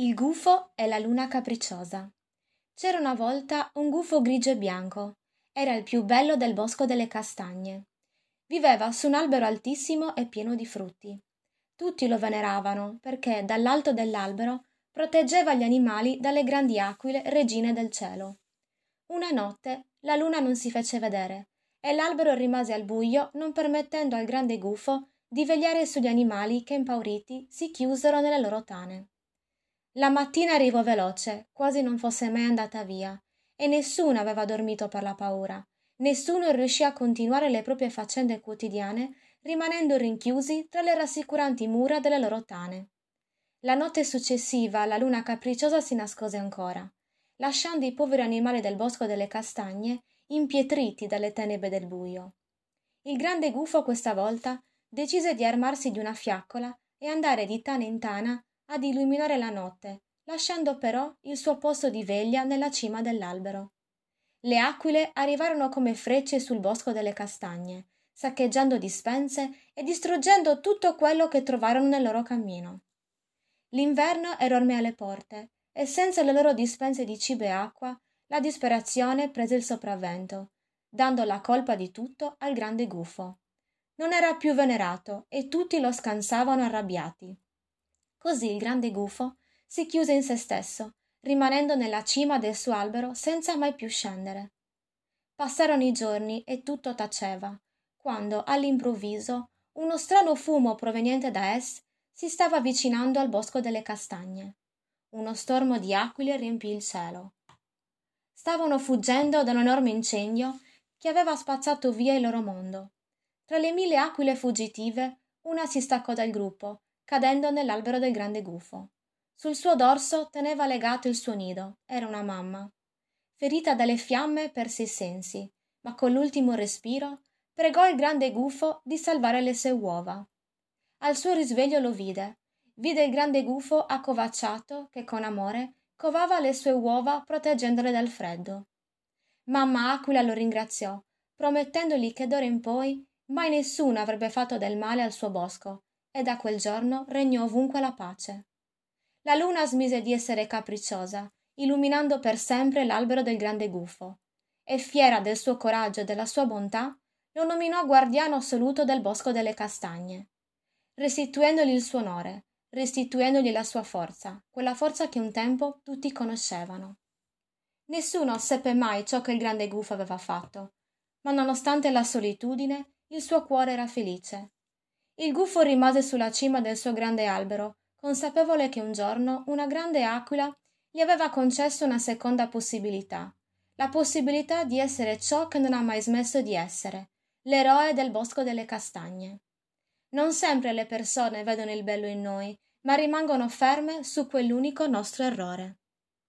Il gufo e la luna capricciosa. C'era una volta un gufo grigio e bianco. Era il più bello del bosco delle castagne. Viveva su un albero altissimo e pieno di frutti. Tutti lo veneravano perché dall'alto dell'albero proteggeva gli animali dalle grandi aquile regine del cielo. Una notte la luna non si fece vedere e l'albero rimase al buio, non permettendo al grande gufo di vegliare sugli animali che, impauriti, si chiusero nelle loro tane. La mattina arrivò veloce, quasi non fosse mai andata via, e nessuno aveva dormito per la paura. Nessuno riuscì a continuare le proprie faccende quotidiane, rimanendo rinchiusi tra le rassicuranti mura delle loro tane. La notte successiva la luna capricciosa si nascose ancora, lasciando i poveri animali del bosco delle castagne impietriti dalle tenebre del buio. Il grande gufo questa volta decise di armarsi di una fiaccola e andare di tana in tana ad illuminare la notte, lasciando però il suo posto di veglia nella cima dell'albero. Le aquile arrivarono come frecce sul bosco delle castagne, saccheggiando dispense e distruggendo tutto quello che trovarono nel loro cammino. L'inverno era ormai alle porte, e senza le loro dispense di cibo e acqua, la disperazione prese il sopravvento, dando la colpa di tutto al grande gufo. Non era più venerato e tutti lo scansavano arrabbiati. Così il grande gufo si chiuse in se stesso, rimanendo nella cima del suo albero senza mai più scendere. Passarono i giorni e tutto taceva, quando all'improvviso uno strano fumo proveniente da est si stava avvicinando al bosco delle castagne. Uno stormo di aquile riempì il cielo. Stavano fuggendo da un enorme incendio che aveva spazzato via il loro mondo. Tra le 1000 aquile fuggitive, una si staccò dal gruppo, cadendo nell'albero del grande gufo. Sul suo dorso teneva legato il suo nido, era una mamma. Ferita dalle fiamme perse i sensi, ma con l'ultimo respiro pregò il grande gufo di salvare le sue uova. Al suo risveglio lo vide il grande gufo accovacciato che con amore covava le sue uova proteggendole dal freddo. Mamma aquila lo ringraziò, promettendogli che d'ora in poi mai nessuno avrebbe fatto del male al suo bosco, e da quel giorno regnò ovunque la pace. La luna smise di essere capricciosa, illuminando per sempre l'albero del grande gufo, e fiera del suo coraggio e della sua bontà, lo nominò guardiano assoluto del bosco delle castagne, restituendogli il suo onore, restituendogli la sua forza, quella forza che un tempo tutti conoscevano. Nessuno seppe mai ciò che il grande gufo aveva fatto, ma nonostante la solitudine, il suo cuore era felice. Il gufo rimase sulla cima del suo grande albero, consapevole che un giorno una grande aquila gli aveva concesso una seconda possibilità, la possibilità di essere ciò che non ha mai smesso di essere, l'eroe del bosco delle castagne. Non sempre le persone vedono il bello in noi, ma rimangono ferme su quell'unico nostro errore.